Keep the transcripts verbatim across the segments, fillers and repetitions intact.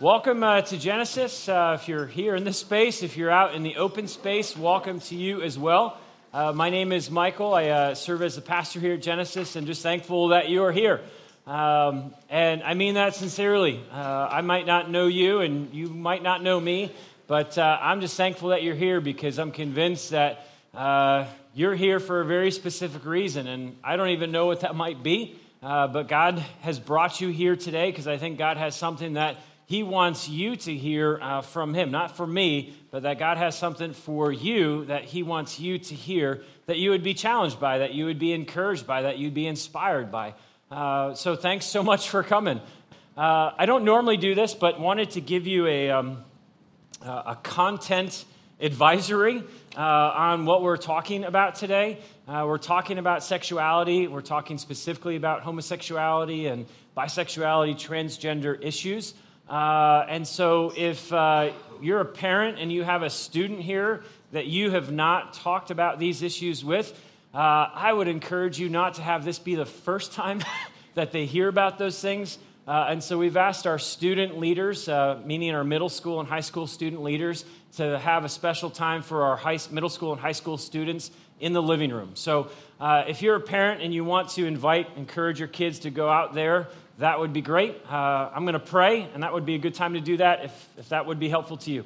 Welcome uh, to Genesis. Uh, if you're here in this space, if you're out in the open space, welcome to you as well. Uh, my name is Michael. I uh, serve as the pastor here at Genesis, and just thankful that you are here. Um, and I mean that sincerely. Uh, I might not know you, and you might not know me, but uh, I'm just thankful that you're here because I'm convinced that uh, you're here for a very specific reason, and I don't even know what that might be, uh, but God has brought you here today because I think God has something that He wants you to hear uh, from Him, not for me, but that God has something for you that He wants you to hear, that you would be challenged by, that you would be encouraged by, that you'd be inspired by. Uh, so thanks so much for coming. Uh, I don't normally do this, but wanted to give you a, um, a content advisory uh, on what we're talking about today. Uh, we're talking about sexuality. We're talking specifically about homosexuality and bisexuality, transgender issues. Uh, and so if uh, you're a parent and you have a student here that you have not talked about these issues with, uh, I would encourage you not to have this be the first time that they hear about those things. Uh, and so we've asked our student leaders, uh, meaning our middle school and high school student leaders, to have a special time for our high, middle school and high school students in the living room. So uh, if you're a parent and you want to invite, encourage your kids to go out there, that would be great. Uh, I'm going to pray, and that would be a good time to do that if, if that would be helpful to you.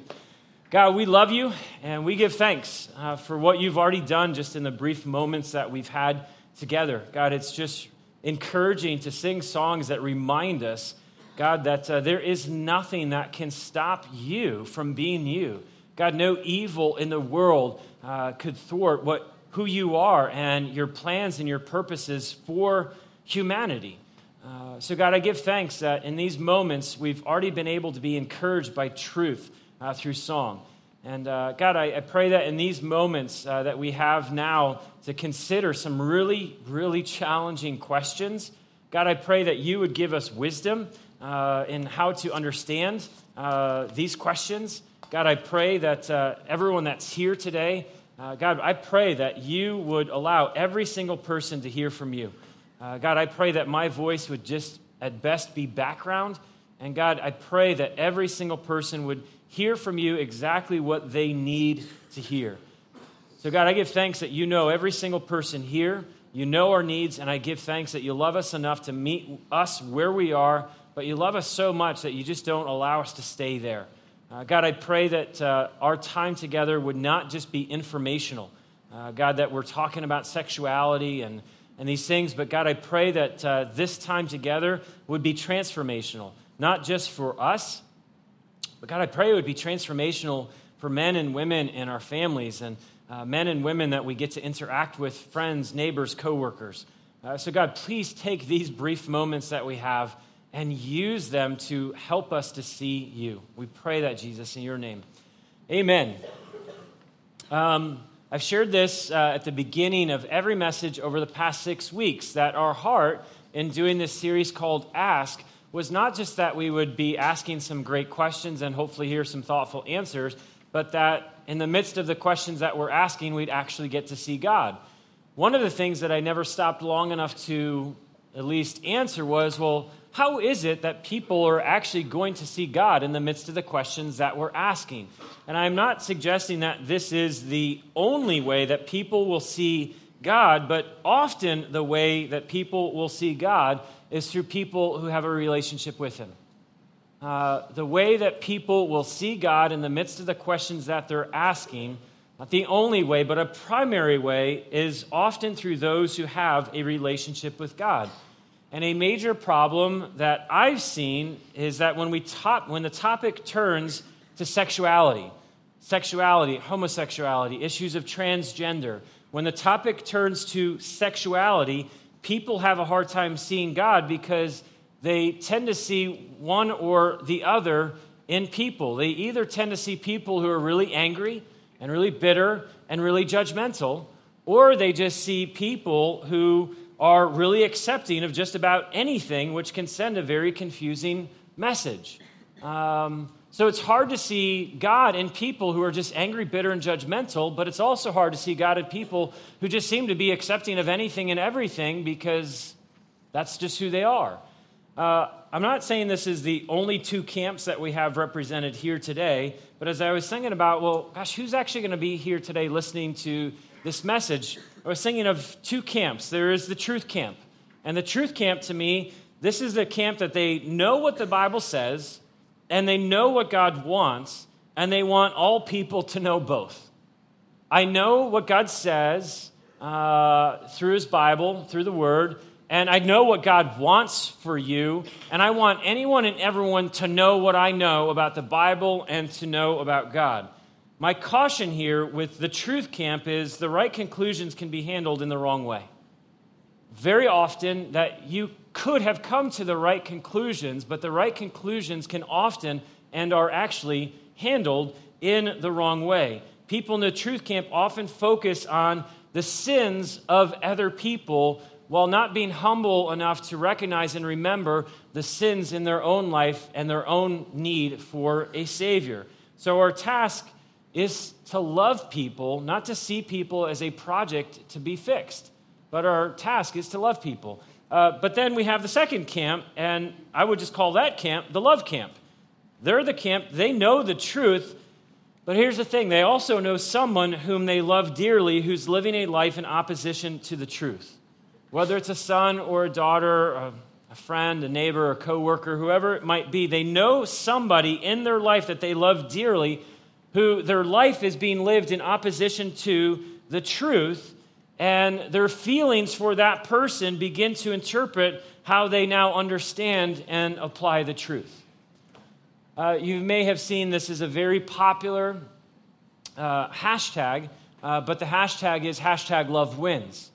God, we love you, and we give thanks uh, for what you've already done just in the brief moments that we've had together. God, it's just encouraging to sing songs that remind us, God, that uh, there is nothing that can stop you from being you. God, no evil in the world uh, could thwart what who you are and your plans and your purposes for humanity. Uh, so, God, I give thanks that in these moments, we've already been able to be encouraged by truth uh, through song. And, uh, God, I, I pray that in these moments uh, that we have now to consider some really, really challenging questions, God, I pray that you would give us wisdom uh, in how to understand uh, these questions. God, I pray that uh, everyone that's here today, uh, God, I pray that you would allow every single person to hear from you. Uh, God, I pray that my voice would just at best be background. And God, I pray that every single person would hear from you exactly what they need to hear. So God, I give thanks that you know every single person here. You know our needs, and I give thanks that you love us enough to meet us where we are, but you love us so much that you just don't allow us to stay there. Uh, God, I pray that uh, our time together would not just be informational. Uh, God, that we're talking about sexuality and and these things, but God, I pray that uh, this time together would be transformational, not just for us, but God, I pray it would be transformational for men and women in our families and uh, men and women that we get to interact with, friends, neighbors, coworkers. Uh, so God, please take these brief moments that we have and use them to help us to see you. We pray that, Jesus, in your name. Amen. Um, I've shared this uh, at the beginning of every message over the past six weeks, that our heart in doing this series called Ask was not just that we would be asking some great questions and hopefully hear some thoughtful answers, but that in the midst of the questions that we're asking, we'd actually get to see God. One of the things that I never stopped long enough to at least answer was, well, how is it that people are actually going to see God in the midst of the questions that we're asking? And I'm not suggesting that this is the only way that people will see God, but often the way that people will see God is through people who have a relationship with Him. Uh, the way that people will see God in the midst of the questions that they're asking, not the only way, but a primary way, is often through those who have a relationship with God. And a major problem that I've seen is that when we top, when the topic turns to sexuality, sexuality, homosexuality, issues of transgender, when the topic turns to sexuality, people have a hard time seeing God because they tend to see one or the other in people. They either tend to see people who are really angry and really bitter and really judgmental, or they just see people who are really accepting of just about anything, which can send a very confusing message. Um, so it's hard to see God in people who are just angry, bitter, and judgmental, but it's also hard to see God in people who just seem to be accepting of anything and everything because that's just who they are. Uh, I'm not saying this is the only two camps that we have represented here today, but as I was thinking about, well, gosh, who's actually going to be here today listening to this message? I was thinking of two camps. There is the truth camp. And the truth camp, to me, this is the camp that they know what the Bible says, and they know what God wants, and they want all people to know both. I know what God says uh, through his Bible, through the Word, and I know what God wants for you, and I want anyone and everyone to know what I know about the Bible and to know about God. My caution here with the truth camp is the right conclusions can be handled in the wrong way. Very often that you could have come to the right conclusions, but the right conclusions can often and are actually handled in the wrong way. People in the truth camp often focus on the sins of other people while not being humble enough to recognize and remember the sins in their own life and their own need for a Savior. So our task is to love people, not to see people as a project to be fixed, but our task is to love people. Uh, but then we have the second camp, and I would just call that camp the love camp. They're the camp, they know the truth, but here's the thing, they also know someone whom they love dearly who's living a life in opposition to the truth. Whether it's a son or a daughter, or a friend, a neighbor, a coworker, whoever it might be, they know somebody in their life that they love dearly who their life is being lived in opposition to the truth, and their feelings for that person begin to interpret how they now understand and apply the truth. Uh, you may have seen this is a very popular uh, hashtag, uh, but the hashtag is hashtag love wins.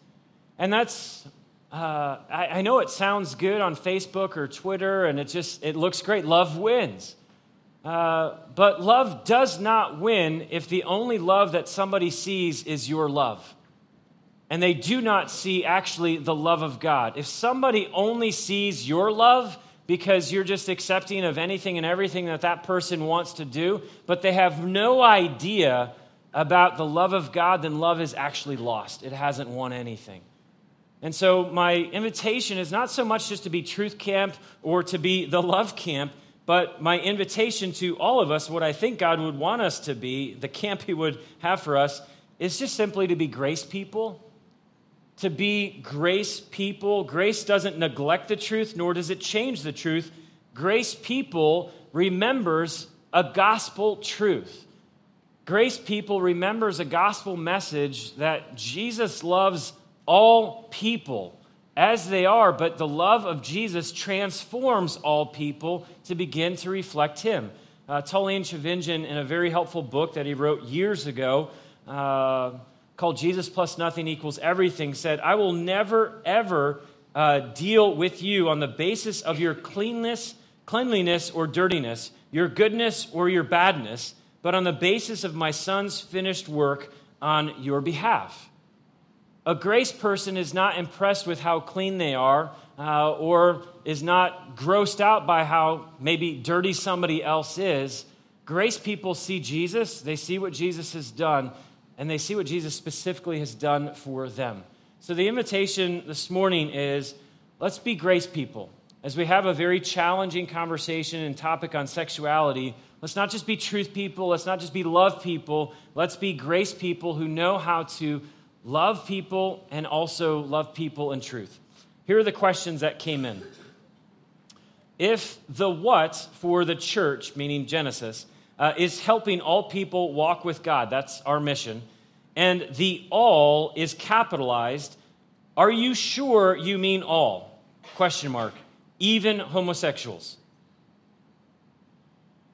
And that's, uh, I, I know it sounds good on Facebook or Twitter, and it just, it looks great. Love wins. Uh, but love does not win if the only love that somebody sees is your love. And they do not see actually the love of God. If somebody only sees your love because you're just accepting of anything and everything that that person wants to do, but they have no idea about the love of God, then love is actually lost. It hasn't won anything. And so my invitation is not so much just to be truth camp or to be the love camp, but my invitation to all of us, what I think God would want us to be, the camp he would have for us, is just simply to be grace people, to be grace people. Grace doesn't neglect the truth, nor does it change the truth. Grace people remembers a gospel truth. Grace people remembers a gospel message that Jesus loves all people as they are, but the love of Jesus transforms all people to begin to reflect him. Uh, Tullian Tchividjian, in a very helpful book that he wrote years ago uh, called Jesus Plus Nothing Equals Everything, said, I will never, ever uh, deal with you on the basis of your cleanness, cleanliness or dirtiness, your goodness or your badness, but on the basis of my son's finished work on your behalf. A grace person is not impressed with how clean they are uh, or is not grossed out by how maybe dirty somebody else is. Grace people see Jesus, they see what Jesus has done, and they see what Jesus specifically has done for them. So the invitation this morning is, let's be grace people. As we have a very challenging conversation and topic on sexuality, let's not just be truth people, let's not just be love people, let's be grace people who know how to love people and also love people in truth. Here are the questions that came in. If the what for the church, meaning Genesis, uh, is helping all people walk with God, that's our mission, and the all is capitalized, are you sure you mean all? Question mark. Even homosexuals.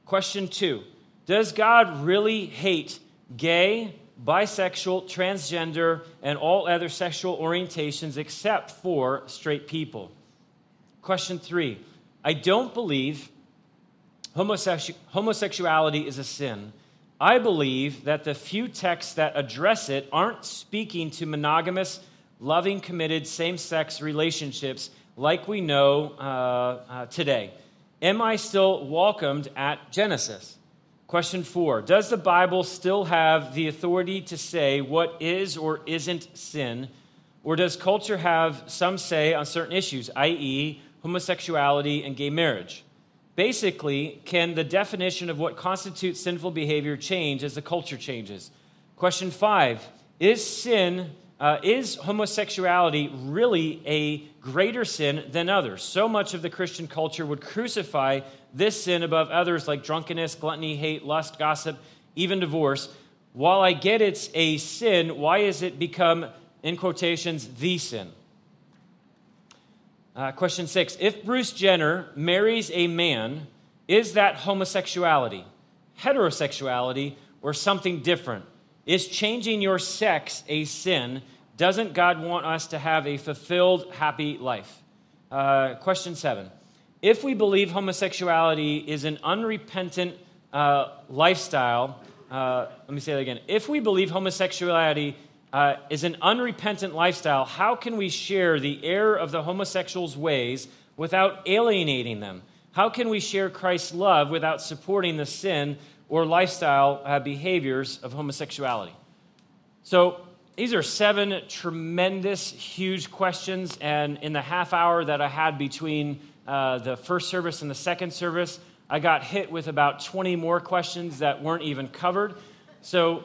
Question two. Does God really hate gay, bisexual, transgender, and all other sexual orientations except for straight people? Question three, I don't believe homosexu- homosexuality is a sin. I believe that the few texts that address it aren't speaking to monogamous, loving, committed, same-sex relationships like we know uh, uh, today. Am I still welcomed at Genesis? Question four, does the Bible still have the authority to say what is or isn't sin, or does culture have some say on certain issues, that is homosexuality, and gay marriage. Basically, can the definition of what constitutes sinful behavior change as the culture changes? Question five, is sin, uh, is homosexuality really a greater sin than others? So much of the Christian culture would crucify this sin above others like drunkenness, gluttony, hate, lust, gossip, even divorce. While I get it's a sin, why has it become, in quotations, the sin? Uh, question six, if Bruce Jenner marries a man, is that homosexuality, heterosexuality, or something different? Is changing your sex a sin? Doesn't God want us to have a fulfilled, happy life? Uh, question seven, if we believe homosexuality is an unrepentant uh, lifestyle, uh, let me say that again, if we believe homosexuality Uh, is an unrepentant lifestyle, how can we share the error of the homosexuals' ways without alienating them? How can we share Christ's love without supporting the sin or lifestyle uh, behaviors of homosexuality? So these are seven tremendous, huge questions, and in the half hour that I had between uh, the first service and the second service, I got hit with about twenty more questions that weren't even covered. So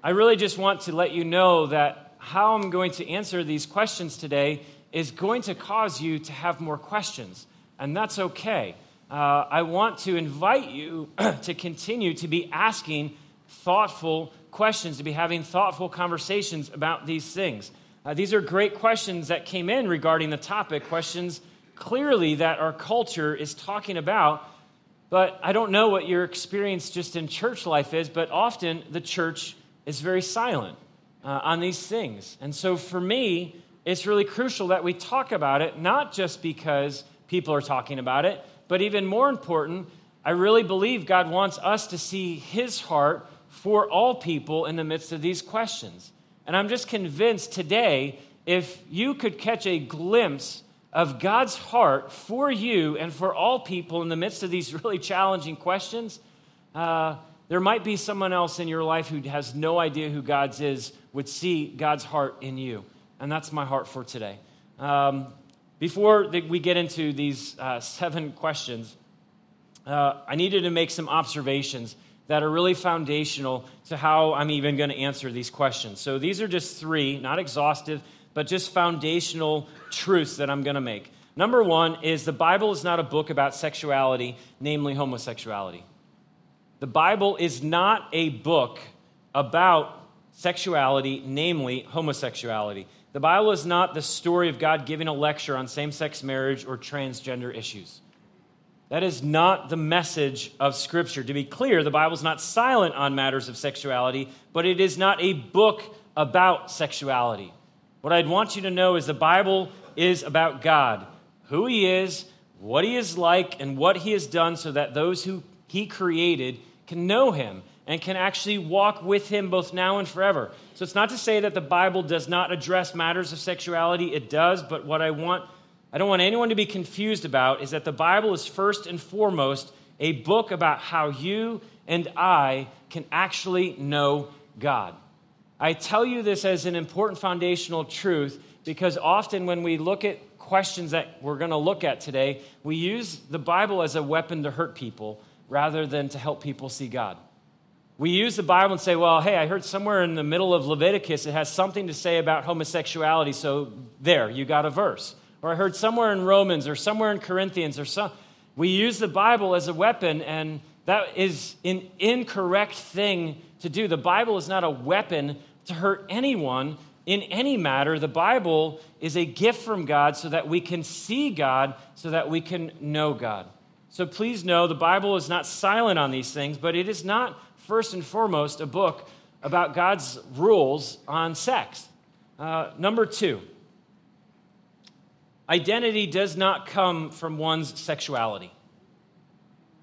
I really just want to let you know that how I'm going to answer these questions today is going to cause you to have more questions, and that's okay. Uh, I want to invite you to continue to be asking thoughtful questions, to be having thoughtful conversations about these things. Uh, these are great questions that came in regarding the topic, questions clearly that our culture is talking about, but I don't know what your experience just in church life is, but often the church is very silent uh, on these things. And so for me, it's really crucial that we talk about it, not just because people are talking about it, but even more important, I really believe God wants us to see his heart for all people in the midst of these questions. And I'm just convinced today, if you could catch a glimpse of God's heart for you and for all people in the midst of these really challenging questions, uh, there might be someone else in your life who has no idea who God's is, would see God's heart in you. And that's my heart for today. Um, before the, we get into these uh, seven questions, uh, I needed to make some observations that are really foundational to how I'm even going to answer these questions. So these are just three, not exhaustive, but just foundational truths that I'm going to make. Number one is the Bible is not a book about sexuality, namely homosexuality. The Bible is not a book about sexuality, namely homosexuality. The Bible is not the story of God giving a lecture on same-sex marriage or transgender issues. That is not the message of Scripture. To be clear, the Bible is not silent on matters of sexuality, but it is not a book about sexuality. What I'd want you to know is the Bible is about God, who he is, what he is like, and what he has done so that those who he created can know him and can actually walk with him both now and forever. So it's not to say that the Bible does not address matters of sexuality. It does, but what I want, I don't want anyone to be confused about is that the Bible is first and foremost a book about how you and I can actually know God. I tell you this as an important foundational truth because often when we look at questions that we're going to look at today, we use the Bible as a weapon to hurt people rather than to help people see God. We use the Bible and say, well, hey, I heard somewhere in the middle of Leviticus it has something to say about homosexuality, so there, you got a verse. Or I heard somewhere in Romans or somewhere in Corinthians or some. We use the Bible as a weapon, and that is an incorrect thing to do. The Bible is not a weapon to hurt anyone in any matter. The Bible is a gift from God so that we can see God, so that we can know God. So please know the Bible is not silent on these things, but it is not first and foremost a book about God's rules on sex. Uh, number two, identity does not come from one's sexuality.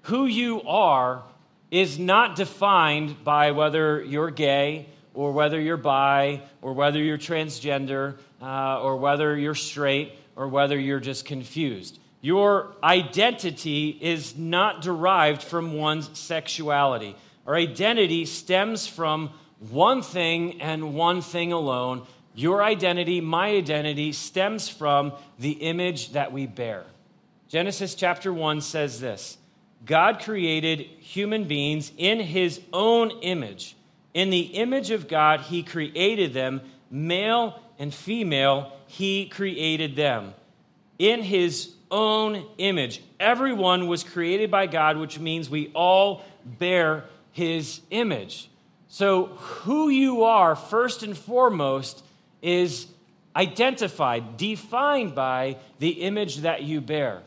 Who you are is not defined by whether you're gay or whether you're bi or whether you're transgender uh, or whether you're straight or whether you're just confused. Your identity is not derived from one's sexuality. Our identity stems from one thing and one thing alone. Your identity, my identity, stems from the image that we bear. Genesis chapter one says this: God created human beings in his own image. In the image of God, he created them. Male and female, he created them. In his own image. Everyone was created by God, which means we all bear his image. So who you are, first and foremost, is identified, defined by the image that you bear.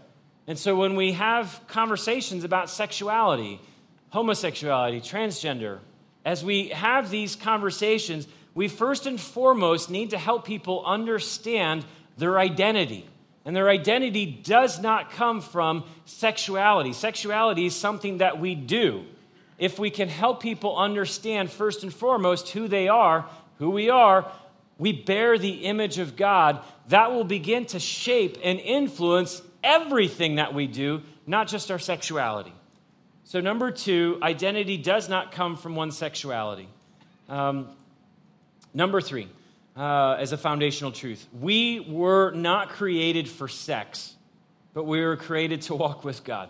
And so when we have conversations about sexuality, homosexuality, transgender, as we have these conversations, we first and foremost need to help people understand their identity. And their identity does not come from sexuality. Sexuality is something that we do. If we can help people understand first and foremost who they are, who we are, we bear the image of God, that will begin to shape and influence everything that we do, not just our sexuality. So number two, identity does not come from one's sexuality. Um, number three, uh, as a foundational truth, we were not created for sex, but we were created to walk with God.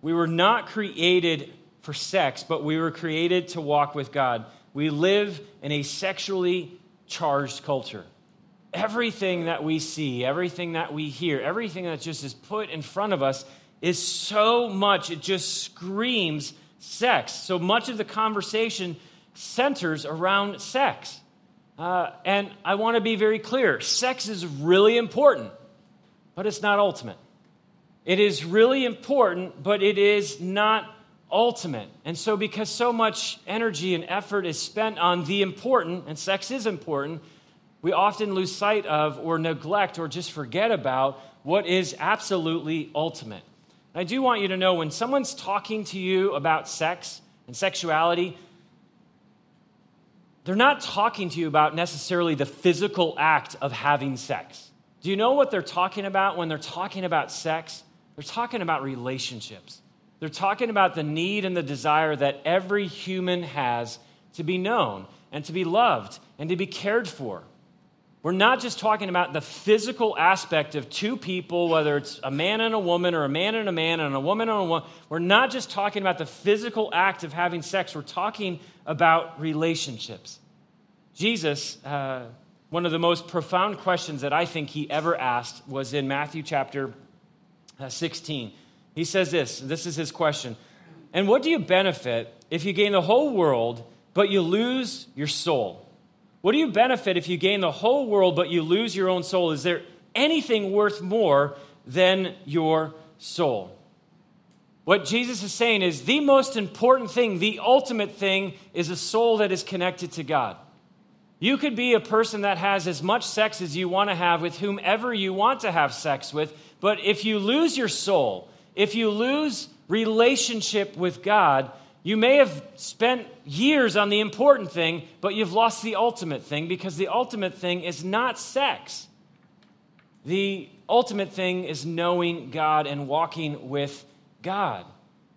We were not created for sex, but we were created to walk with God. We live in a sexually charged culture. Everything that we see, everything that we hear, everything that just is put in front of us is so much, it just screams sex. So much of the conversation centers around sex. Uh, and I want to be very clear, sex is really important, but it's not ultimate. It is really important, but it is not ultimate. And so because so much energy and effort is spent on the important, and sex is important, we often lose sight of or neglect or just forget about what is absolutely ultimate. And I do want you to know when someone's talking to you about sex and sexuality, they're not talking to you about necessarily the physical act of having sex. Do you know what they're talking about when they're talking about sex? They're talking about relationships. They're talking about the need and the desire that every human has to be known and to be loved and to be cared for. We're not just talking about the physical aspect of two people, whether it's a man and a woman or a man and a man and a woman and a woman. We're not just talking about the physical act of having sex. We're talking about relationships. Jesus, uh, one of the most profound questions that I think he ever asked was in Matthew chapter sixteen. He says this, this is his question: "And what do you benefit if you gain the whole world, but you lose your soul? What do you benefit if you gain the whole world, but you lose your own soul? Is there anything worth more than your soul?" What Jesus is saying is the most important thing, the ultimate thing, is a soul that is connected to God. You could be a person that has as much sex as you want to have with whomever you want to have sex with, but if you lose your soul, if you lose relationship with God, you may have spent years on the important thing, but you've lost the ultimate thing, because the ultimate thing is not sex. The ultimate thing is knowing God and walking with God.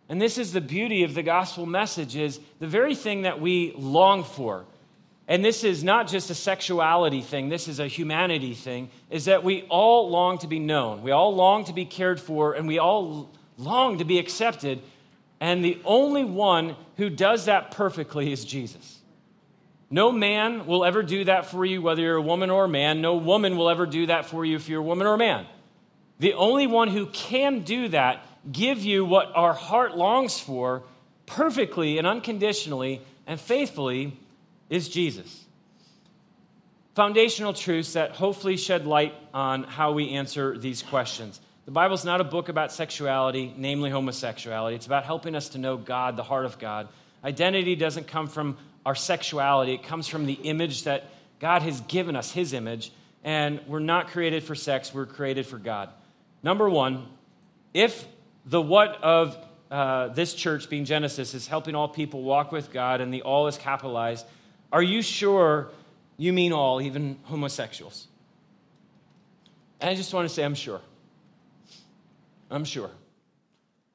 And this is the beauty of the gospel message, is the very thing that we long for. And this is not just a sexuality thing, this is a humanity thing, is that we all long to be known. We all long to be cared for, and we all long to be accepted. And the only one who does that perfectly is Jesus. No man will ever do that for you, whether you're a woman or a man. No woman will ever do that for you if you're a woman or a man. The only one who can do that, give you what our heart longs for perfectly and unconditionally and faithfully, is Jesus. Foundational truths that hopefully shed light on how we answer these questions. The Bible's not a book about sexuality, namely homosexuality. It's about helping us to know God, the heart of God. Identity doesn't come from our sexuality. It comes from the image that God has given us, his image. And we're not created for sex. We're created for God. Number one, if the what of uh, this church, being Genesis, is helping all people walk with God and the all is capitalized, are you sure you mean all, even homosexuals? And I just want to say I'm sure. I'm sure.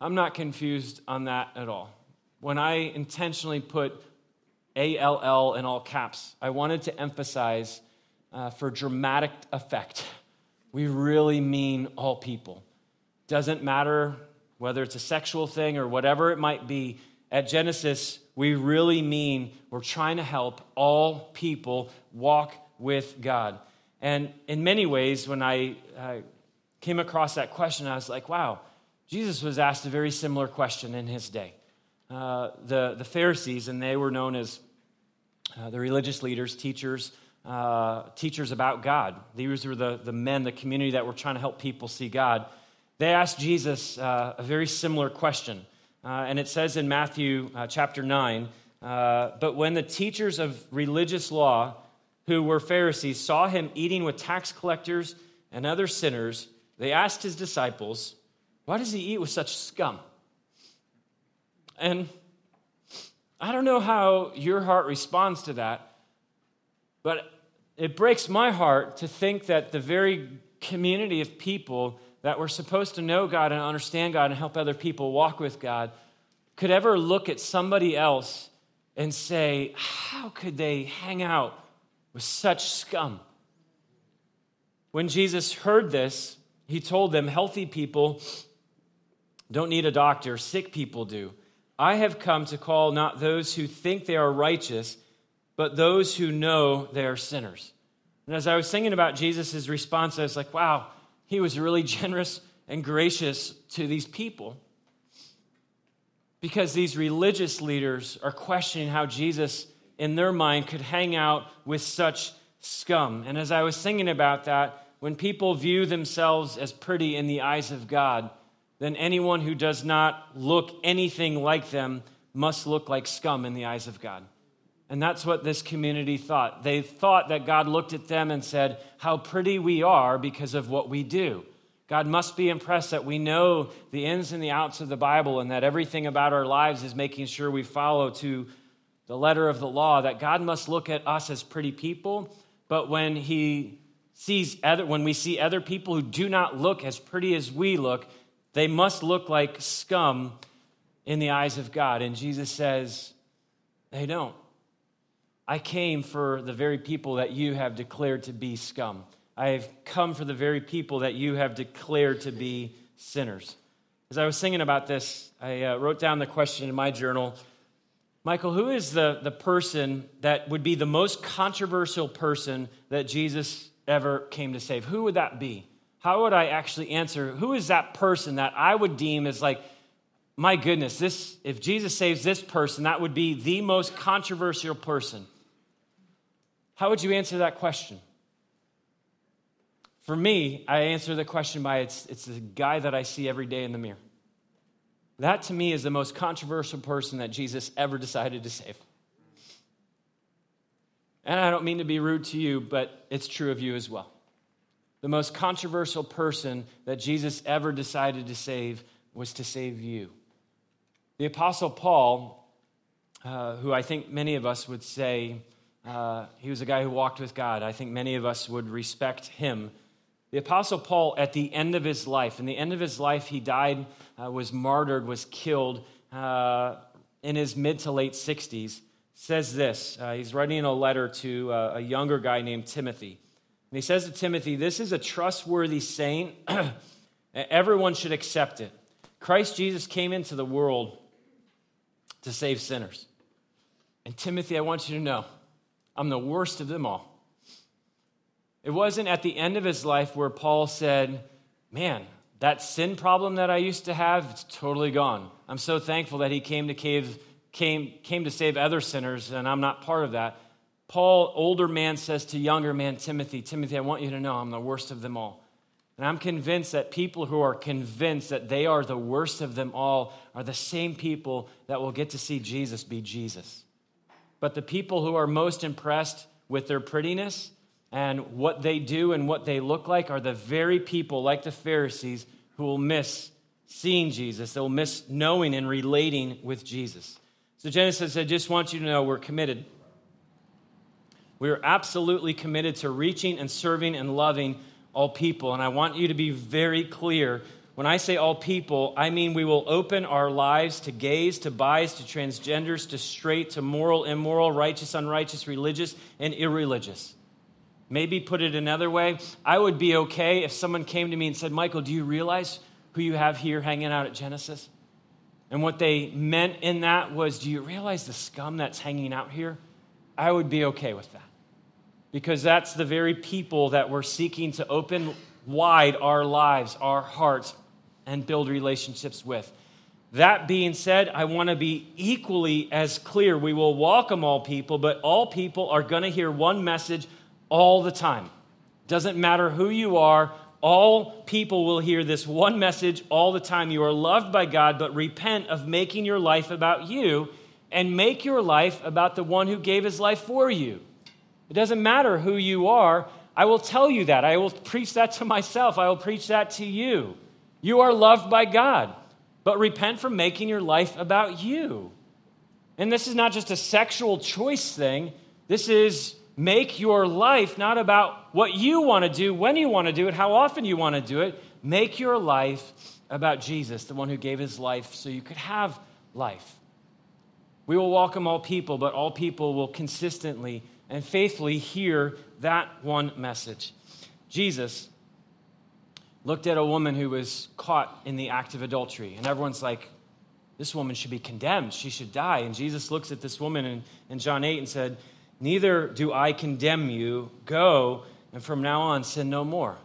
I'm not confused on that at all. When I intentionally put A L L in all caps, I wanted to emphasize uh, for dramatic effect, we really mean all people. Doesn't matter whether it's a sexual thing or whatever it might be. At Genesis, we really mean we're trying to help all people walk with God. And in many ways, when I uh, came across that question, I was like, wow, Jesus was asked a very similar question in his day. Uh, the, the Pharisees, and they were known as uh, the religious leaders, teachers, uh, teachers about God. These were the, the men, the community that were trying to help people see God. They asked Jesus uh, a very similar question. Uh, and it says in Matthew uh, chapter nine, uh, but when the teachers of religious law, who were Pharisees, saw him eating with tax collectors and other sinners, they asked his disciples, why does he eat with such scum? And I don't know how your heart responds to that, but it breaks my heart to think that the very community of people that we're supposed to know God and understand God and help other people walk with God could ever look at somebody else and say, how could they hang out with such scum? When Jesus heard this, he told them, healthy people don't need a doctor, sick people do. I have come to call not those who think they are righteous, but those who know they are sinners. And as I was thinking about Jesus' response, I was like, wow, he was really generous and gracious to these people, because these religious leaders are questioning how Jesus, in their mind, could hang out with such scum. And as I was thinking about that, when people view themselves as pretty in the eyes of God, then anyone who does not look anything like them must look like scum in the eyes of God. And that's what this community thought. They thought that God looked at them and said, how pretty we are because of what we do. God must be impressed that we know the ins and the outs of the Bible and that everything about our lives is making sure we follow to the letter of the law, that God must look at us as pretty people. But when he sees other, when we see other people who do not look as pretty as we look, they must look like scum in the eyes of God. And Jesus says, they don't. I came for the very people that you have declared to be scum. I have come for the very people that you have declared to be sinners. As I was thinking about this, I uh, wrote down the question in my journal. Michael, who is the, the person that would be the most controversial person that Jesus ever came to save? Who would that be? How would I actually answer? Who is that person that I would deem as like, my goodness, this if Jesus saves this person, that would be the most controversial person? How would you answer that question? For me, I answer the question by it's, it's the guy that I see every day in the mirror. That to me is the most controversial person that Jesus ever decided to save. And I don't mean to be rude to you, but it's true of you as well. The most controversial person that Jesus ever decided to save was to save you. The Apostle Paul, uh, who I think many of us would say, uh, he was a guy who walked with God. I think many of us would respect him. The Apostle Paul, at the end of his life, in the end of his life, he died, uh, was martyred, was killed uh, in his mid to late sixties, says this. Uh, he's writing a letter to uh, a younger guy named Timothy. And he says to Timothy, this is a trustworthy saying. Everyone should accept it. Christ Jesus came into the world to save sinners. And Timothy, I want you to know, I'm the worst of them all. It wasn't at the end of his life where Paul said, man, that sin problem that I used to have, it's totally gone. I'm so thankful that he came to, cave, came, came to save other sinners, and I'm not part of that. Paul, older man, says to younger man, Timothy, Timothy, I want you to know I'm the worst of them all. And I'm convinced that people who are convinced that they are the worst of them all are the same people that will get to see Jesus be Jesus. But the people who are most impressed with their prettiness and what they do and what they look like are the very people, like the Pharisees, who will miss seeing Jesus. They'll miss knowing and relating with Jesus. So Genesis, I just want you to know we're committed. We are absolutely committed to reaching and serving and loving all people. And I want you to be very clear. When I say all people, I mean we will open our lives to gays, to bis, to transgenders, to straight, to moral, immoral, righteous, unrighteous, religious, and irreligious. Maybe put it another way, I would be okay if someone came to me and said, Michael, do you realize who you have here hanging out at Genesis? And what they meant in that was, do you realize the scum that's hanging out here? I would be okay with that, because that's the very people that we're seeking to open wide our lives, our hearts, and build relationships with. That being said, I want to be equally as clear. We will welcome all people, but all people are going to hear one message all the time. Doesn't matter who you are, all people will hear this one message all the time. You are loved by God, but repent of making your life about you and make your life about the one who gave his life for you. It doesn't matter who you are. I will tell you that. I will preach that to myself. I will preach that to you. You are loved by God, but repent from making your life about you. And this is not just a sexual choice thing. This is make your life not about what you want to do, when you want to do it, how often you want to do it. Make your life about Jesus, the one who gave his life so you could have life. We will welcome all people, but all people will consistently and faithfully hear that one message. Jesus looked at a woman who was caught in the act of adultery. And everyone's like, this woman should be condemned. She should die. And Jesus looks at this woman in, in John eight and said, neither do I condemn you. Go, and from now on, sin no more.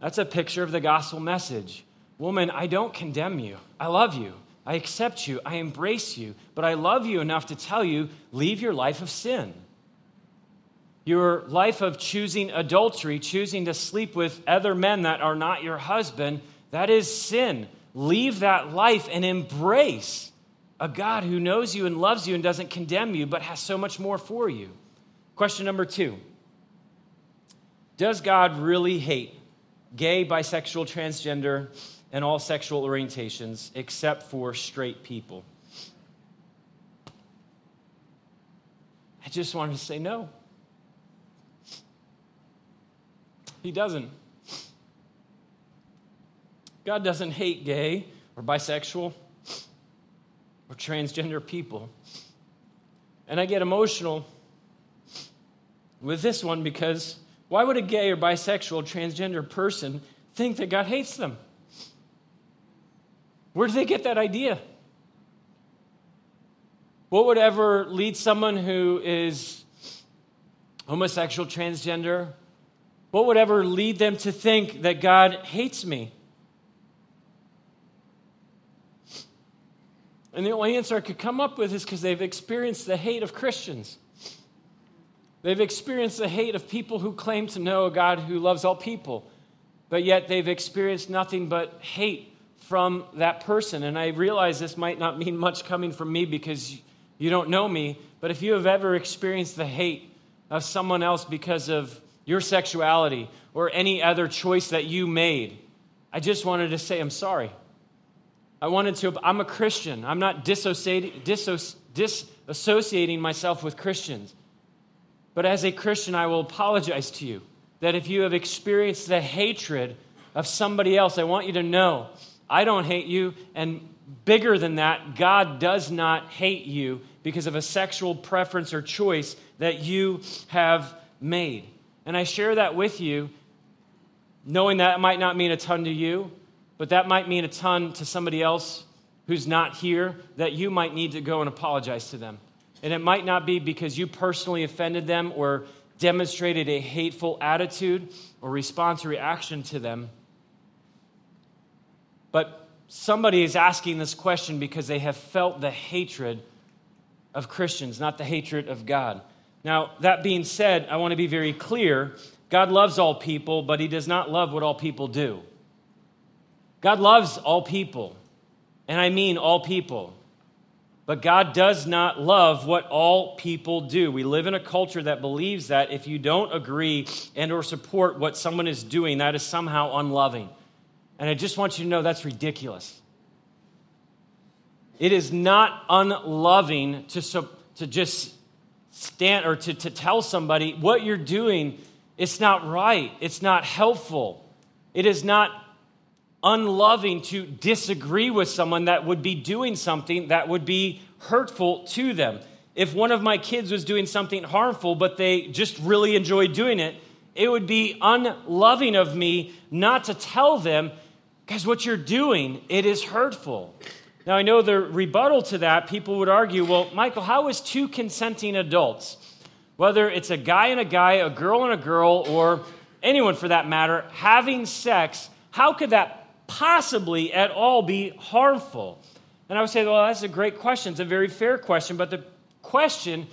That's a picture of the gospel message. Woman, I don't condemn you. I love you. I accept you. I embrace you. But I love you enough to tell you, leave your life of sin. Your life of choosing adultery, choosing to sleep with other men that are not your husband, that is sin. Leave that life and embrace a God who knows you and loves you and doesn't condemn you, but has so much more for you. Question number two. Does God really hate gay, bisexual, transgender, and all sexual orientations except for straight people? I just wanted to say no. He doesn't. God doesn't hate gay or bisexual or transgender people. And I get emotional with this one, because why would a gay or bisexual transgender person think that God hates them? Where do they get that idea? What would ever lead someone who is homosexual, transgender, what would ever lead them to think that God hates me? And the only answer I could come up with is because they've experienced the hate of Christians. They've experienced the hate of people who claim to know a God who loves all people, but yet they've experienced nothing but hate from that person. And I realize this might not mean much coming from me because you don't know me, but if you have ever experienced the hate of someone else because of your sexuality, or any other choice that you made, I just wanted to say I'm sorry. I wanted to, I'm a Christian. I'm not disassociating, disso, disassociating myself with Christians. But as a Christian, I will apologize to you that if you have experienced the hatred of somebody else, I want you to know I don't hate you. And bigger than that, God does not hate you because of a sexual preference or choice that you have made. And I share that with you, knowing that it might not mean a ton to you, but that might mean a ton to somebody else who's not here, that you might need to go and apologize to them. And it might not be because you personally offended them or demonstrated a hateful attitude or response or reaction to them. But somebody is asking this question because they have felt the hatred of Christians, not the hatred of God. Now, that being said, I want to be very clear. God loves all people, but he does not love what all people do. God loves all people, and I mean all people. But God does not love what all people do. We live in a culture that believes that if you don't agree and or support what someone is doing, that is somehow unloving. And I just want you to know that's ridiculous. It is not unloving to, to just... stand or to, to tell somebody what you're doing, it's not right, it's not helpful. It is not unloving to disagree with someone that would be doing something that would be hurtful to them. If one of my kids was doing something harmful, but they just really enjoyed doing it, it would be unloving of me not to tell them, Guys, what you're doing, it is hurtful. Now, I know the rebuttal to that, people would argue, well, Michael, how is two consenting adults, whether it's a guy and a guy, a girl and a girl, or anyone for that matter, having sex, how could that possibly at all be harmful? And I would say, well, that's a great question. It's a very fair question, but the question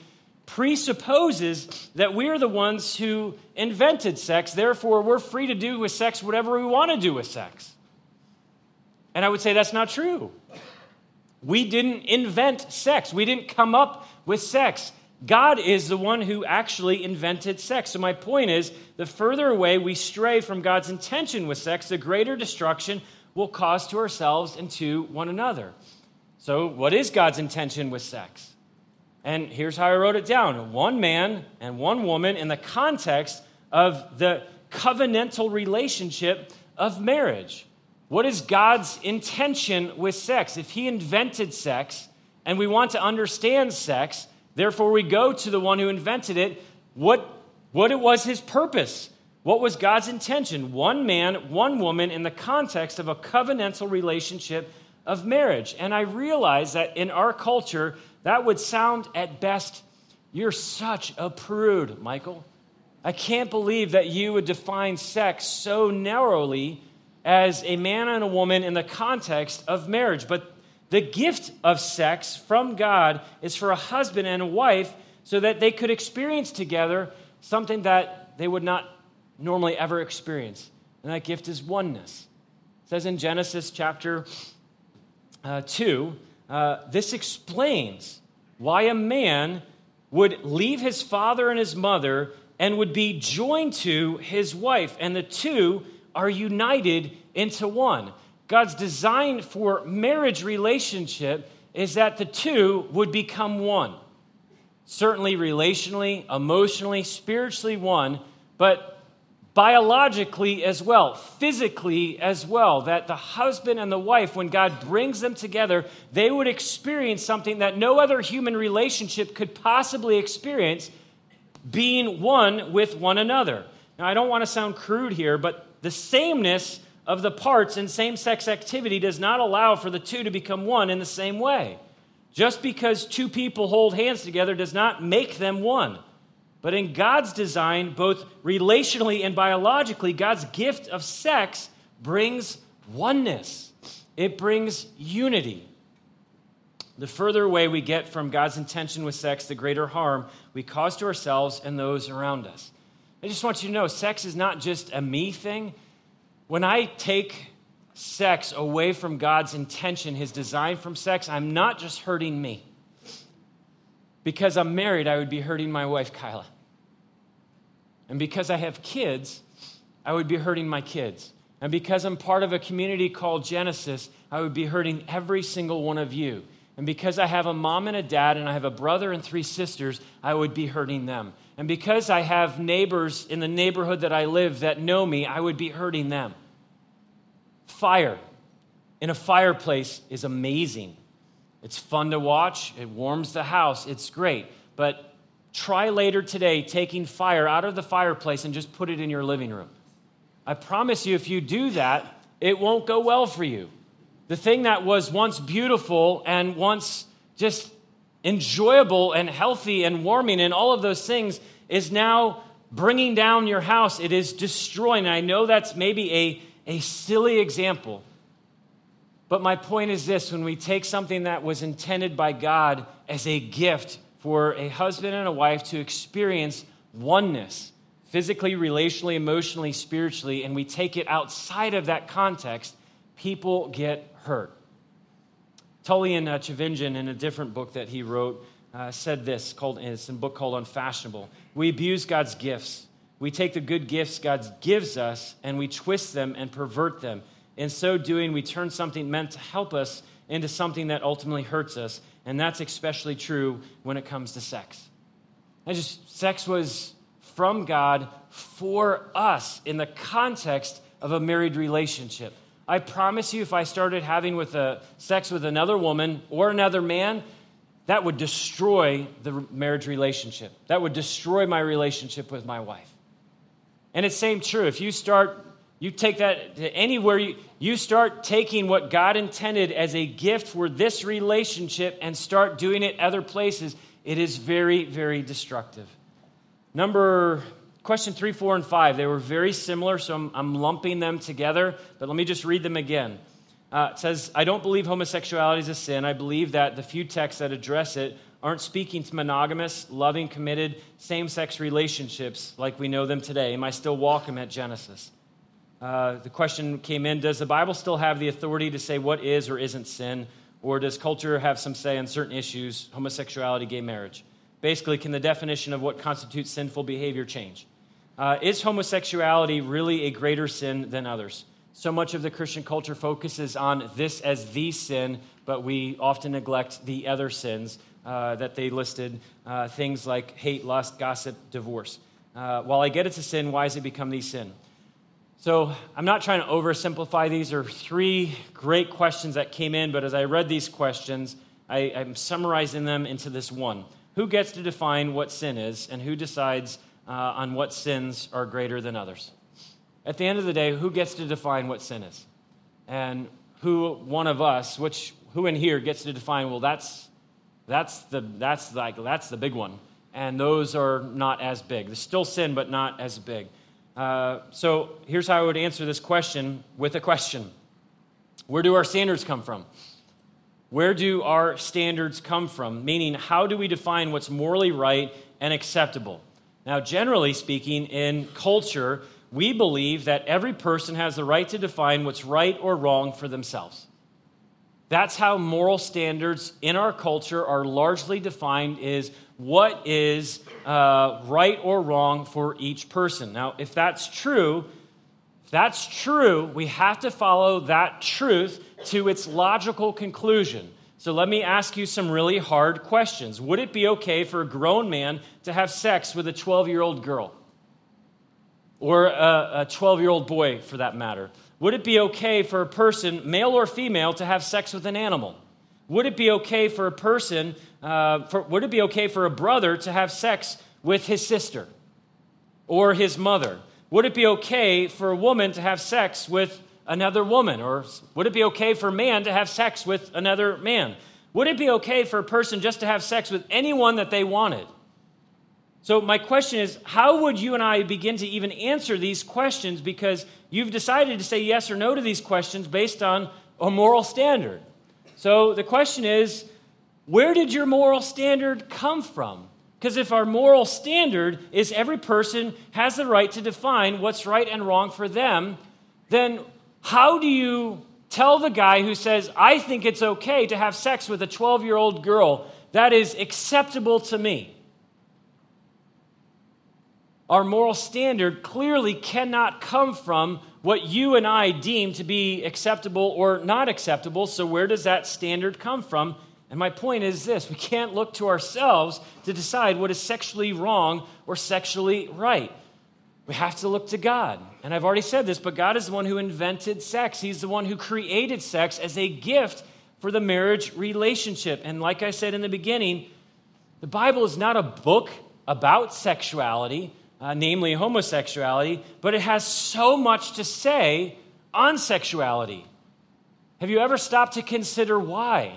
presupposes that we are the ones who invented sex, therefore we're free to do with sex whatever we want to do with sex. And I would say that's not true. We didn't invent sex. We didn't come up with sex. God is the one who actually invented sex. So my point is, the further away we stray from God's intention with sex, the greater destruction we'll cause to ourselves and to one another. So what is God's intention with sex? And here's how I wrote it down. One man and one woman in the context of the covenantal relationship of marriage. What is God's intention with sex? If he invented sex and we want to understand sex, therefore we go to the one who invented it, what, what it was his purpose. What was God's intention? One man, one woman in the context of a covenantal relationship of marriage. And I realize that in our culture, that would sound at best, you're such a prude, Michael. I can't believe that you would define sex so narrowly as a man and a woman in the context of marriage. But the gift of sex from God is for a husband and a wife so that they could experience together something that they would not normally ever experience. And that gift is oneness. It says in Genesis chapter uh, two, Uh, this explains why a man would leave his father and his mother and would be joined to his wife, and the two are united into one. God's design for marriage relationship is that the two would become one. Certainly relationally, emotionally, spiritually one, but biologically as well, physically as well, that the husband and the wife, when God brings them together, they would experience something that no other human relationship could possibly experience, being one with one another. Now, I don't want to sound crude here, but the sameness of the parts in same-sex activity does not allow for the two to become one in the same way. Just because two people hold hands together does not make them one. But in God's design, both relationally and biologically, God's gift of sex brings oneness. It brings unity. The further away we get from God's intention with sex, the greater harm we cause to ourselves and those around us. I just want you to know, sex is not just a me thing. When I take sex away from God's intention, his design from sex, I'm not just hurting me. Because I'm married, I would be hurting my wife, Kyla. And because I have kids, I would be hurting my kids. And because I'm part of a community called Genesis, I would be hurting every single one of you. And because I have a mom and a dad and I have a brother and three sisters, I would be hurting them. And because I have neighbors in the neighborhood that I live that know me, I would be hurting them. Fire in a fireplace is amazing. It's fun to watch. It warms the house. It's great. But try later today taking fire out of the fireplace and just put it in your living room. I promise you, if you do that, it won't go well for you. The thing that was once beautiful and once just enjoyable and healthy and warming and all of those things is now bringing down your house. It is destroying. And I know that's maybe a, a silly example. But my point is this, when we take something that was intended by God as a gift for a husband and a wife to experience oneness, physically, relationally, emotionally, spiritually, and we take it outside of that context, people get hurt. Tullian Tchividjian, in a different book that he wrote, uh, said this, called, it's a book called Unfashionable. We abuse God's gifts. We take the good gifts God gives us and we twist them and pervert them. In so doing, we turn something meant to help us into something that ultimately hurts us, and that's especially true when it comes to sex. I just, sex was from God for us in the context of a married relationship. I promise you, if I started having with a, sex with another woman or another man, that would destroy the marriage relationship. That would destroy my relationship with my wife. And it's same true. If you start You take that to anywhere, you, You start taking what God intended as a gift for this relationship and start doing it other places, it is very, very destructive. Number, question three, four, and five, they were very similar, so I'm, I'm lumping them together, but let me just read them again. Uh, it says, I don't believe homosexuality is a sin. I believe that the few texts that address it aren't speaking to monogamous, loving, committed, same-sex relationships like we know them today. Am I still welcome at Genesis? Uh, the question came in, does the Bible still have the authority to say what is or isn't sin? Or does culture have some say on certain issues, homosexuality, gay marriage? Basically, can the definition of what constitutes sinful behavior change? Uh, is homosexuality really a greater sin than others? So much of the Christian culture focuses on this as the sin, but we often neglect the other sins uh, that they listed, uh, things like hate, lust, gossip, divorce. Uh, while I get it's a sin, why has it become the sin? So I'm not trying to oversimplify these. There are three great questions that came in, but as I read these questions, I, I'm summarizing them into this one. Who gets to define what sin is, and who decides uh, on what sins are greater than others? At the end of the day, who gets to define what sin is? And who one of us, which who in here gets to define, well, that's that's the that's like that's the big one. And those are not as big. There's still sin, but not as big. Uh, so here's how I would answer this question with a question. Where do our standards come from? Where do our standards come from? Meaning, how do we define what's morally right and acceptable? Now, generally speaking, in culture, we believe that every person has the right to define what's right or wrong for themselves. That's how moral standards in our culture are largely defined, is what is uh, right or wrong for each person. Now, if that's true, if that's true, we have to follow that truth to its logical conclusion. So let me ask you some really hard questions. Would it be okay for a grown man to have sex with a twelve-year-old girl? Or a twelve-year-old boy, for that matter? Would it be okay for a person, male or female, to have sex with an animal? Would it be okay for a person, uh, for, would it be okay for a brother to have sex with his sister or his mother? Would it be okay for a woman to have sex with another woman? Or would it be okay for a man to have sex with another man? Would it be okay for a person just to have sex with anyone that they wanted? So my question is, how would you and I begin to even answer these questions? Because you've decided to say yes or no to these questions based on a moral standard. So the question is, where did your moral standard come from? Because if our moral standard is every person has the right to define what's right and wrong for them, then how do you tell the guy who says, I think it's okay to have sex with a twelve-year-old girl, that is acceptable to me? Our moral standard clearly cannot come from what you and I deem to be acceptable or not acceptable. So where does that standard come from? And my point is this: we can't look to ourselves to decide what is sexually wrong or sexually right. We have to look to God. And I've already said this, but God is the one who invented sex. He's the one who created sex as a gift for the marriage relationship. And like I said in the beginning, the Bible is not a book about sexuality, Uh, namely homosexuality, but it has so much to say on sexuality. Have you ever stopped to consider why?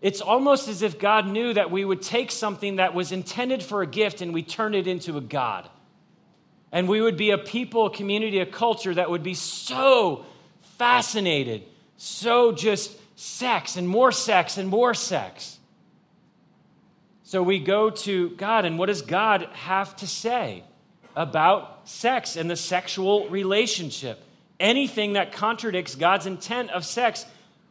It's almost as if God knew that we would take something that was intended for a gift and we turn it into a god. And we would be a people, a community, a culture that would be so fascinated, so just sex and more sex and more sex. So we go to God, and what does God have to say about sex and the sexual relationship? Anything that contradicts God's intent of sex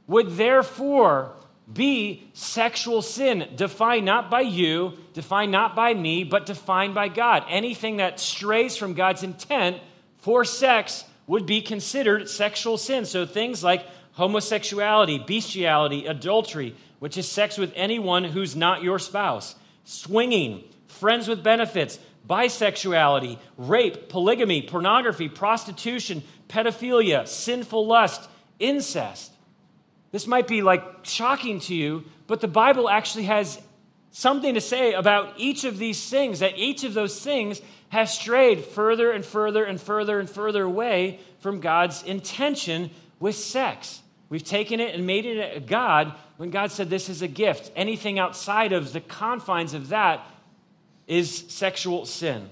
would therefore be sexual sin, defined not by you, defined not by me, but defined by God. Anything that strays from God's intent for sex would be considered sexual sin. So things like homosexuality, bestiality, adultery, which is sex with anyone who's not your spouse, swinging, friends with benefits, bisexuality, rape, polygamy, pornography, prostitution, pedophilia, sinful lust, incest. This might be like shocking to you, but the Bible actually has something to say about each of these things, that each of those things has strayed further and further and further and further away from God's intention with sex. We've taken it and made it a god when God said this is a gift. Anything outside of the confines of that is sexual sin.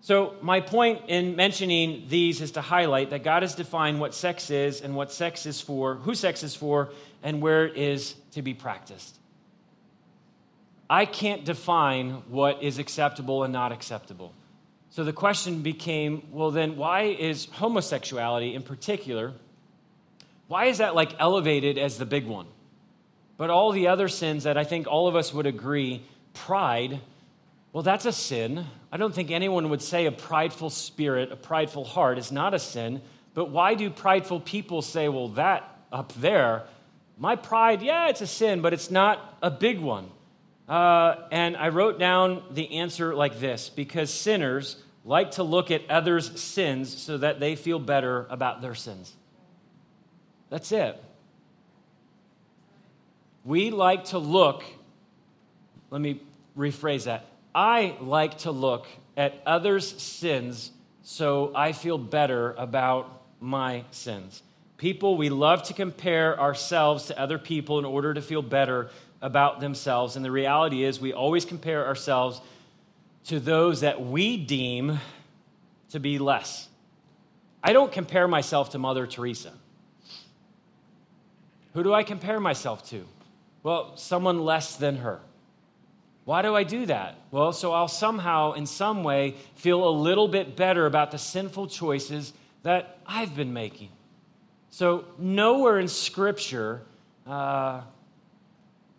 So my point in mentioning these is to highlight that God has defined what sex is and what sex is for, who sex is for, and where it is to be practiced. I can't define what is acceptable and not acceptable. So the question became, well then, why is homosexuality in particular, why is that like elevated as the big one? But all the other sins that I think all of us would agree, pride, well, that's a sin. I don't think anyone would say a prideful spirit, a prideful heart is not a sin, but why do prideful people say, well, that up there, my pride, yeah, it's a sin, but it's not a big one. Uh, and I wrote down the answer like this, because sinners like to look at others' sins so that they feel better about their sins. That's it. We like to look, let me rephrase that. I like to look at others' sins so I feel better about my sins. People, we love to compare ourselves to other people in order to feel better about themselves. And the reality is we always compare ourselves to those that we deem to be less. I don't compare myself to Mother Teresa. Who do I compare myself to? Well, someone less than her. Why do I do that? Well, so I'll somehow, in some way, feel a little bit better about the sinful choices that I've been making. So nowhere in Scripture uh,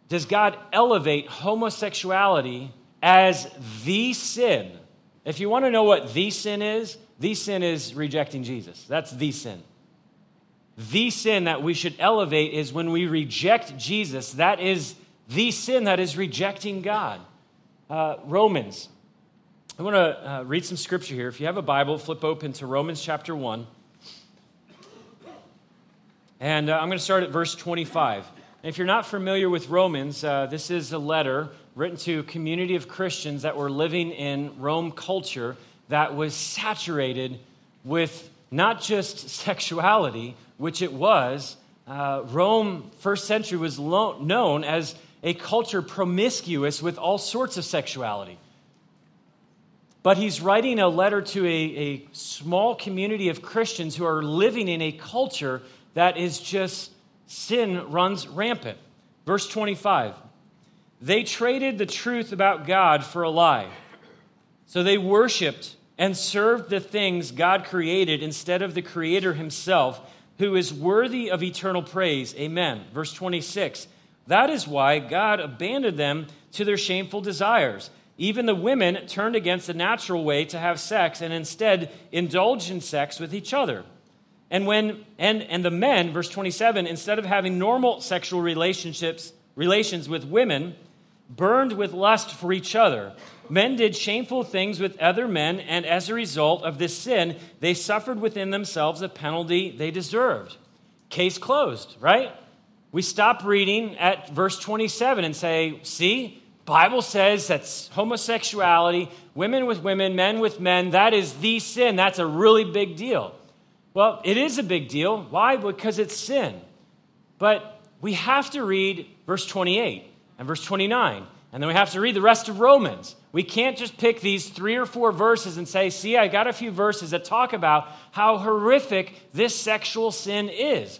does God elevate homosexuality as the sin. If you want to know what the sin is, the sin is rejecting Jesus. That's the sin. The sin that we should elevate is when we reject Jesus. That is the sin that is rejecting God. Uh, Romans. I want to uh, read some scripture here. If you have a Bible, flip open to Romans chapter one. And uh, I'm going to start at verse twenty-five. And if you're not familiar with Romans, uh, this is a letter written to a community of Christians that were living in Rome culture that was saturated with not just sexuality, which it was. Uh, Rome, first century, was lo- known as a culture promiscuous with all sorts of sexuality. But he's writing a letter to a, a small community of Christians who are living in a culture that is just, sin runs rampant. Verse twenty-five, they traded the truth about God for a lie. So they worshiped and served the things God created instead of the Creator himself, who is worthy of eternal praise. Amen. Verse twenty-six, that is why God abandoned them to their shameful desires. Even the women turned against the natural way to have sex and instead indulged in sex with each other. And when and, and the men, verse twenty-seven, instead of having normal sexual relationships, relations with women, burned with lust for each other. Men did shameful things with other men, and as a result of this sin, they suffered within themselves a penalty they deserved. Case closed, right? We stop reading at verse twenty-seven and say, see, Bible says that's homosexuality, women with women, men with men, that is the sin. That's a really big deal. Well, it is a big deal. Why? Because it's sin. But we have to read verse twenty-eight and verse twenty-nine. And then we have to read the rest of Romans. We can't just pick these three or four verses and say, see, I got a few verses that talk about how horrific this sexual sin is.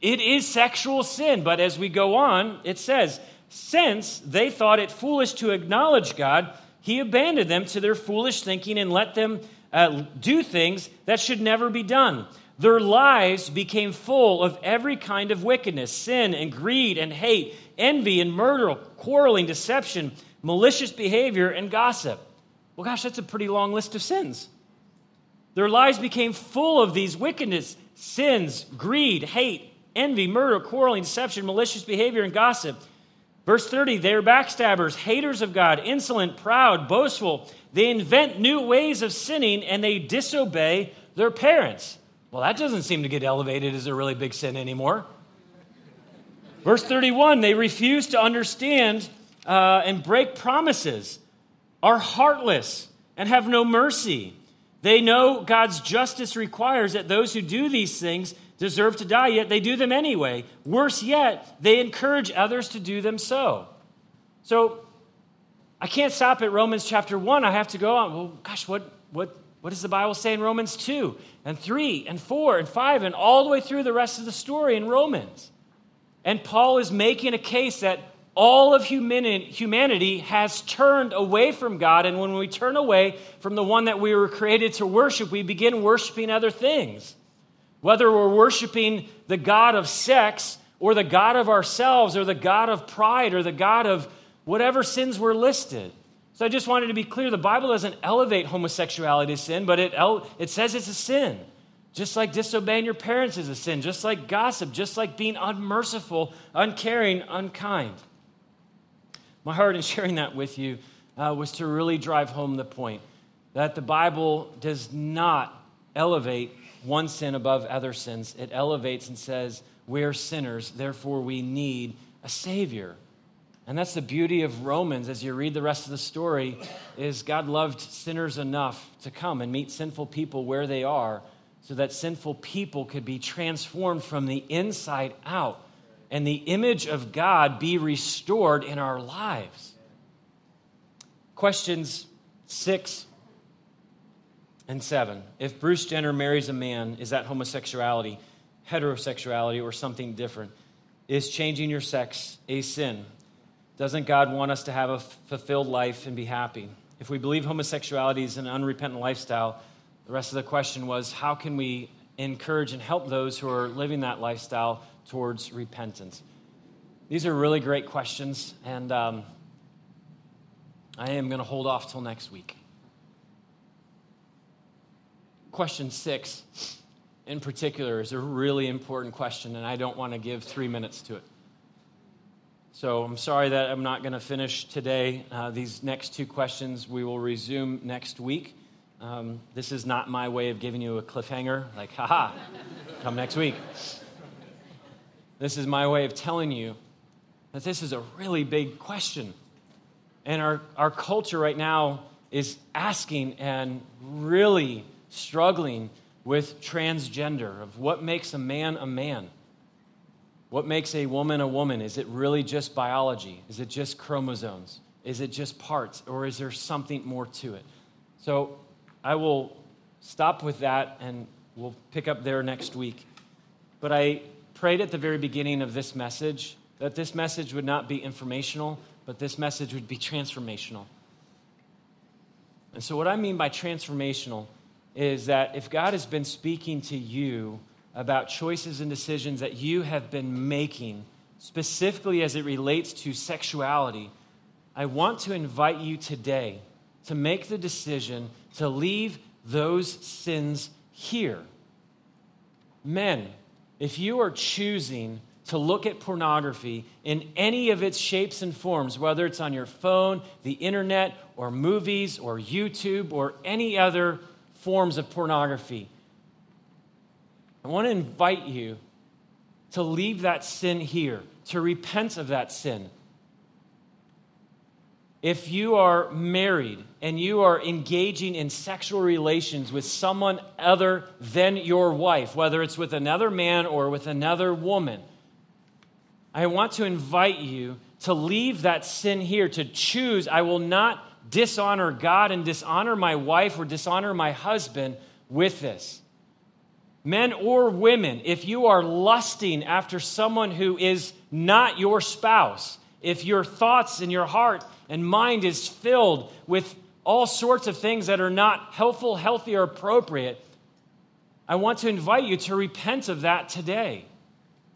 It is sexual sin, but as we go on, it says, since they thought it foolish to acknowledge God, he abandoned them to their foolish thinking and let them uh, do things that should never be done. Their lives became full of every kind of wickedness, sin and greed and hate, envy and murder, quarreling, deception, malicious behavior, and gossip. Well, gosh, that's a pretty long list of sins. Their lives became full of these wickedness, sins, greed, hate, envy, murder, quarreling, deception, malicious behavior, and gossip. Verse thirty, they are backstabbers, haters of God, insolent, proud, boastful. They invent new ways of sinning, and they disobey their parents. Well, that doesn't seem to get elevated as a really big sin anymore. Verse thirty-one, they refuse to understand uh, and break promises, are heartless, and have no mercy. They know God's justice requires that those who do these things deserve to die, yet they do them anyway. Worse yet, they encourage others to do them so. So I can't stop at Romans chapter one. I have to go on, well, gosh, what, what, what does the Bible say in Romans two and three and four and five and all the way through the rest of the story in Romans? And Paul is making a case that all of humanity has turned away from God, and when we turn away from the one that we were created to worship, we begin worshiping other things. Whether we're worshiping the god of sex or the god of ourselves or the god of pride or the god of whatever sins were listed. So I just wanted to be clear, the Bible doesn't elevate homosexuality as sin, but it el- it says it's a sin. Just like disobeying your parents is a sin, just like gossip, just like being unmerciful, uncaring, unkind. My heart in sharing that with you uh, was to really drive home the point that the Bible does not elevate one sin above other sins. It elevates and says, we're sinners, therefore we need a Savior. And that's the beauty of Romans as you read the rest of the story, is God loved sinners enough to come and meet sinful people where they are so that sinful people could be transformed from the inside out and the image of God be restored in our lives. Questions six and seven. If Bruce Jenner marries a man, is that homosexuality, heterosexuality, or something different? Is changing your sex a sin? Doesn't God want us to have a fulfilled life and be happy? If we believe homosexuality is an unrepentant lifestyle, the rest of the question was, how can we encourage and help those who are living that lifestyle towards repentance? These are really great questions, and um, I am going to hold off till next week. Question six in particular is a really important question, and I don't want to give three minutes to it. So I'm sorry that I'm not going to finish today. Uh, these next two questions we will resume next week. Um, this is not my way of giving you a cliffhanger, like, haha, come next week. This is my way of telling you that this is a really big question. And our, our culture right now is asking and really struggling with transgender, of what makes a man a man? What makes a woman a woman? Is it really just biology? Is it just chromosomes? Is it just parts? Or is there something more to it? So I will stop with that, and we'll pick up there next week. But I prayed at the very beginning of this message that this message would not be informational, but this message would be transformational. And so what I mean by transformational is that if God has been speaking to you about choices and decisions that you have been making, specifically as it relates to sexuality, I want to invite you today to make the decision to leave those sins here. Men, if you are choosing to look at pornography in any of its shapes and forms, whether it's on your phone, the internet, or movies, or YouTube, or any other forms of pornography, I want to invite you to leave that sin here, to repent of that sin. If you are married and you are engaging in sexual relations with someone other than your wife, whether it's with another man or with another woman, I want to invite you to leave that sin here, to choose, I will not dishonor God and dishonor my wife or dishonor my husband with this. Men or women, if you are lusting after someone who is not your spouse, if your thoughts and your heart and mind is filled with all sorts of things that are not helpful, healthy, or appropriate, I want to invite you to repent of that today.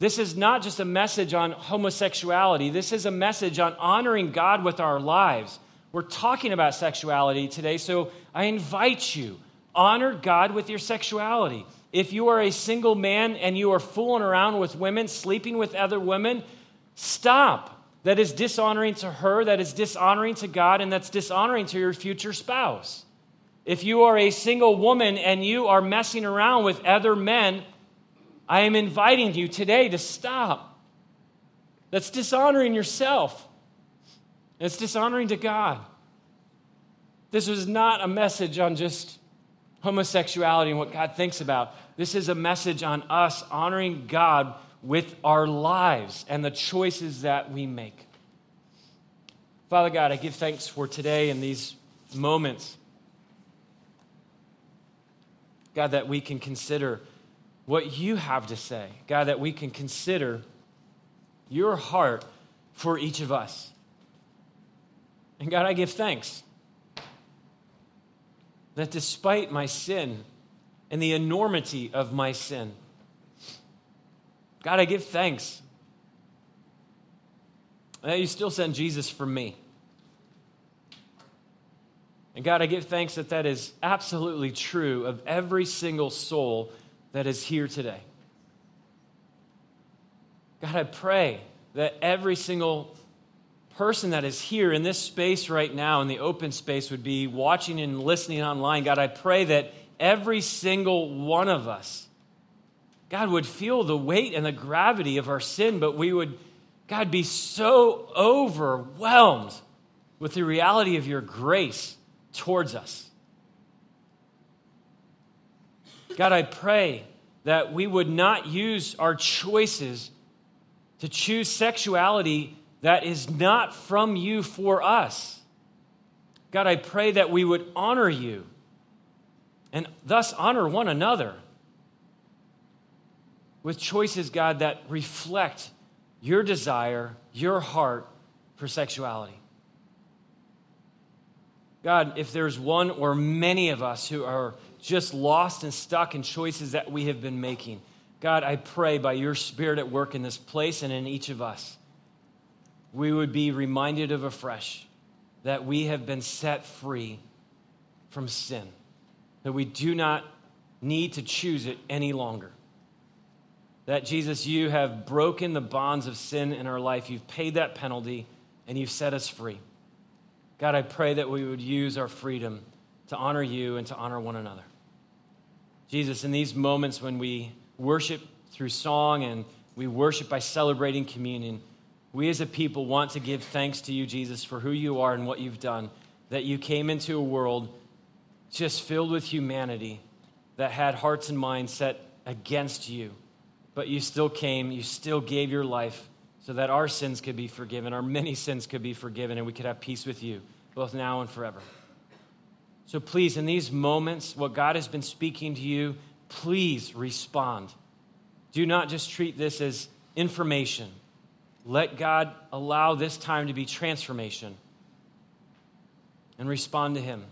This is not just a message on homosexuality. This is a message on honoring God with our lives. We're talking about sexuality today, so I invite you, honor God with your sexuality. If you are a single man and you are fooling around with women, sleeping with other women, stop. That is dishonoring to her, that is dishonoring to God, and that's dishonoring to your future spouse. If you are a single woman and you are messing around with other men, I am inviting you today to stop. That's dishonoring yourself. It's dishonoring to God. This was not a message on just homosexuality and what God thinks about. This is a message on us honoring God with our lives and the choices that we make. Father God, I give thanks for today and these moments. God, that we can consider what you have to say. God, that we can consider your heart for each of us. And God, I give thanks that despite my sin and the enormity of my sin, God, I give thanks that you still sent Jesus for me. And God, I give thanks that that is absolutely true of every single soul that is here today. God, I pray that every single person that is here in this space right now, in the open space, would be watching and listening online. God, I pray that every single one of us, God, would feel the weight and the gravity of our sin, but we would, God, be so overwhelmed with the reality of your grace towards us. God, I pray that we would not use our choices to choose sexuality that is not from you for us. God, I pray that we would honor you and thus honor one another with choices, God, that reflect your desire, your heart for sexuality. God, if there's one or many of us who are just lost and stuck in choices that we have been making, God, I pray by your Spirit at work in this place and in each of us, we would be reminded of afresh that we have been set free from sin, that we do not need to choose it any longer, that Jesus, you have broken the bonds of sin in our life. You've paid that penalty, and you've set us free. God, I pray that we would use our freedom to honor you and to honor one another. Jesus, in these moments when we worship through song and we worship by celebrating communion, we as a people want to give thanks to you, Jesus, for who you are and what you've done, that you came into a world just filled with humanity that had hearts and minds set against you, but you still came, you still gave your life so that our sins could be forgiven, our many sins could be forgiven, and we could have peace with you, both now and forever. So please, in these moments, what God has been speaking to you, please respond. Do not just treat this as information. Let God allow this time to be transformation and respond to him.